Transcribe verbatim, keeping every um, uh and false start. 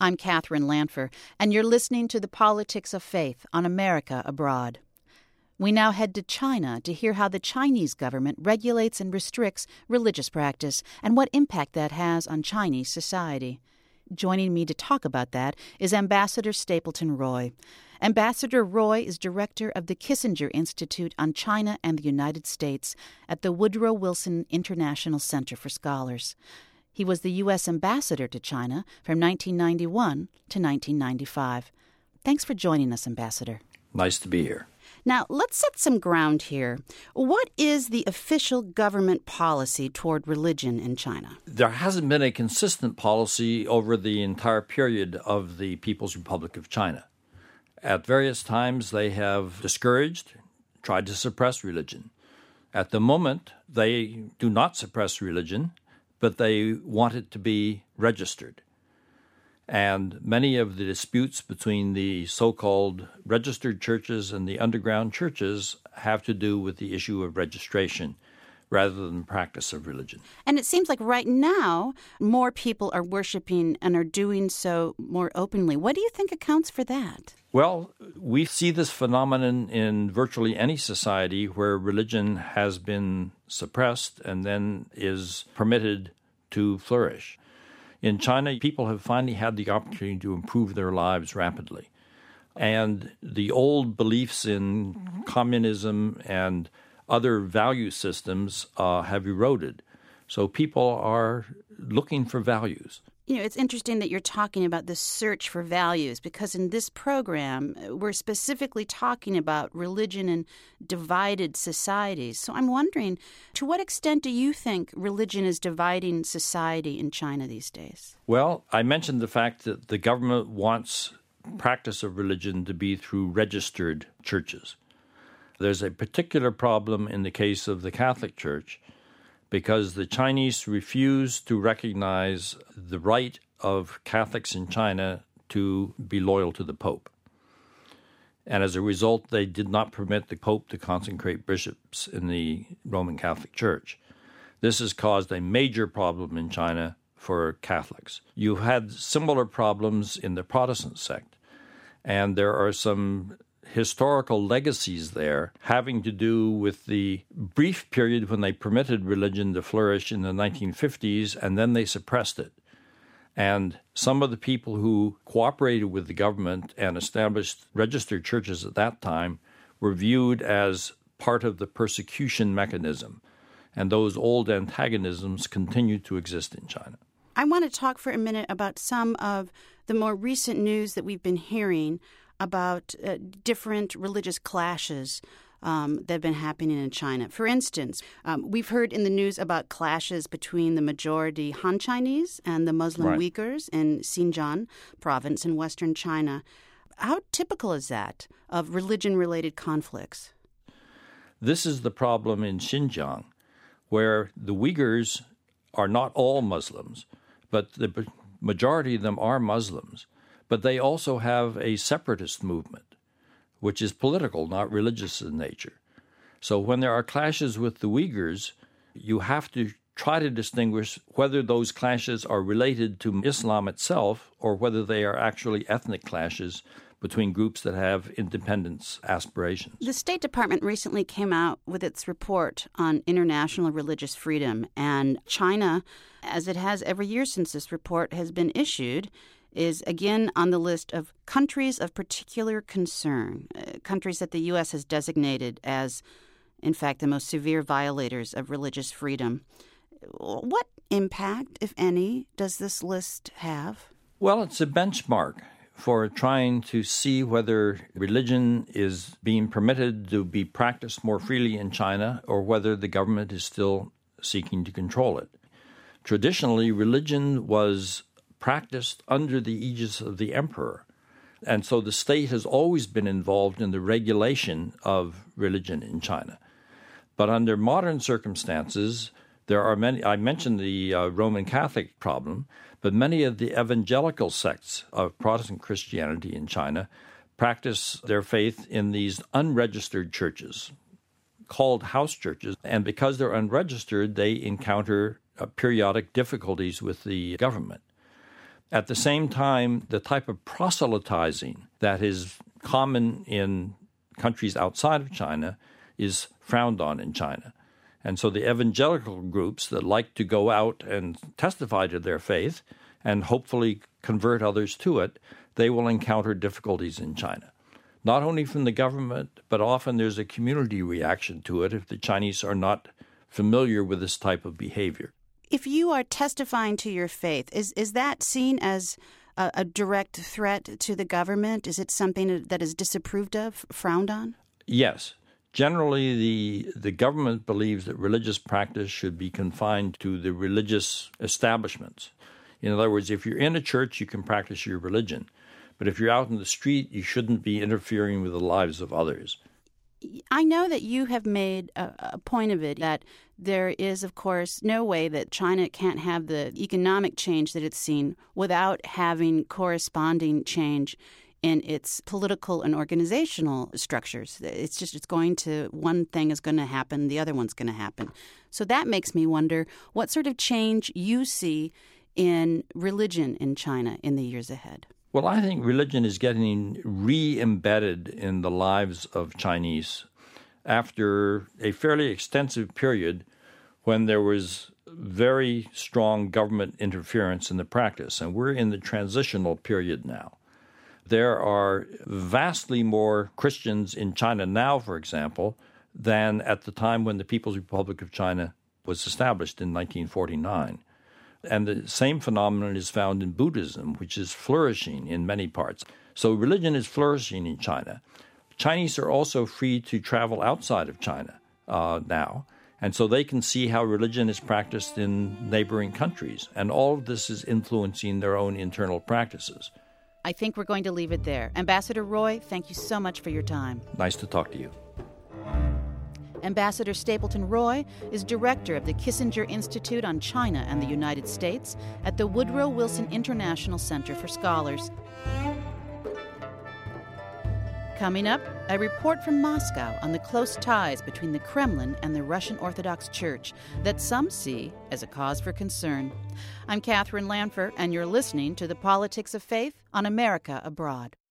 I'm Katherine Lanpher, and you're listening to The Politics of Faith on America Abroad. We now head to China to hear how the Chinese government regulates and restricts religious practice and what impact that has on Chinese society. Joining me to talk about that is Ambassador Stapleton Roy. Ambassador Roy is director of the Kissinger Institute on China and the United States at the Woodrow Wilson International Center for Scholars. He was the U S ambassador to China from nineteen ninety-one to nineteen ninety-five. Thanks for joining us, Ambassador. Nice to be here. Now, let's set some ground here. What is the official government policy toward religion in China? There hasn't been a consistent policy over the entire period of the People's Republic of China. At various times, they have discouraged, tried to suppress religion. At the moment, they do not suppress religion, but they want it to be registered. And many of the disputes between the so-called registered churches and the underground churches have to do with the issue of registration rather than practice of religion. And it seems like right now more people are worshiping and are doing so more openly. What do you think accounts for that? Well, we see this phenomenon in virtually any society where religion has been suppressed and then is permitted to flourish. In China, people have finally had the opportunity to improve their lives rapidly. And the old beliefs in communism and other value systems uh, have eroded. So people are looking for values. You know, it's interesting that you're talking about the search for values, because in this program, we're specifically talking about religion and divided societies. So I'm wondering, to what extent do you think religion is dividing society in China these days? Well, I mentioned the fact that the government wants practice of religion to be through registered churches. There's a particular problem in the case of the Catholic Church, because the Chinese refuse to recognize the right of Catholics in China to be loyal to the Pope. And as a result, they did not permit the Pope to consecrate bishops in the Roman Catholic Church. This has caused a major problem in China for Catholics. You've had similar problems in the Protestant sect, and there are some historical legacies there having to do with the brief period when they permitted religion to flourish in the nineteen fifties, and then they suppressed it. And some of the people who cooperated with the government and established registered churches at that time were viewed as part of the persecution mechanism. And those old antagonisms continue to exist in China. I want to talk for a minute about some of the more recent news that we've been hearing about uh, different religious clashes um, that have been happening in China. For instance, um, we've heard in the news about clashes between the majority Han Chinese and the Muslim right. Uyghurs in Xinjiang province in western China. How typical is that of religion-related conflicts? This is the problem in Xinjiang, where the Uyghurs are not all Muslims, but the majority of them are Muslims. But they also have a separatist movement, which is political, not religious in nature. So when there are clashes with the Uyghurs, you have to try to distinguish whether those clashes are related to Islam itself or whether they are actually ethnic clashes between groups that have independence aspirations. The State Department recently came out with its report on international religious freedom, and China, as it has every year since this report has been issued, is again on the list of countries of particular concern, uh, countries that the U S has designated as, in fact, the most severe violators of religious freedom. What impact, if any, does this list have? Well, it's a benchmark for trying to see whether religion is being permitted to be practiced more freely in China or whether the government is still seeking to control it. Traditionally, religion was practiced under the aegis of the emperor. And so the state has always been involved in the regulation of religion in China. But under modern circumstances, there are many, I mentioned the uh, Roman Catholic problem, but many of the evangelical sects of Protestant Christianity in China practice their faith in these unregistered churches called house churches. And because they're unregistered, they encounter uh, periodic difficulties with the government. At the same time, the type of proselytizing that is common in countries outside of China is frowned on in China. And so the evangelical groups that like to go out and testify to their faith and hopefully convert others to it, they will encounter difficulties in China. Not only from the government, but often there's a community reaction to it if the Chinese are not familiar with this type of behavior. If you are testifying to your faith, is, is that seen as a, a direct threat to the government? Is it something that is disapproved of, frowned on? Yes. Generally, the the government believes that religious practice should be confined to the religious establishments. In other words, if you're in a church, you can practice your religion. But if you're out in the street, you shouldn't be interfering with the lives of others. I know that you have made a, a point of it that there is, of course, no way that China can't have the economic change that it's seen without having corresponding change in its political and organizational structures. It's just it's going to, one thing is going to happen, the other one's going to happen. So that makes me wonder what sort of change you see in religion in China in the years ahead. Well, I think religion is getting re-embedded in the lives of Chinese after a fairly extensive period when there was very strong government interference in the practice. And we're in the transitional period now. There are vastly more Christians in China now, for example, than at the time when the People's Republic of China was established in nineteen forty-nine. And the same phenomenon is found in Buddhism, which is flourishing in many parts. So religion is flourishing in China. Chinese are also free to travel outside of China uh, now, and so they can see how religion is practiced in neighboring countries. And all of this is influencing their own internal practices. I think we're going to leave it there. Ambassador Roy, thank you so much for your time. Nice to talk to you. Ambassador Stapleton Roy is director of the Kissinger Institute on China and the United States at the Woodrow Wilson International Center for Scholars. Coming up, a report from Moscow on the close ties between the Kremlin and the Russian Orthodox Church that some see as a cause for concern. I'm Katherine Lanpher, and you're listening to The Politics of Faith on America Abroad.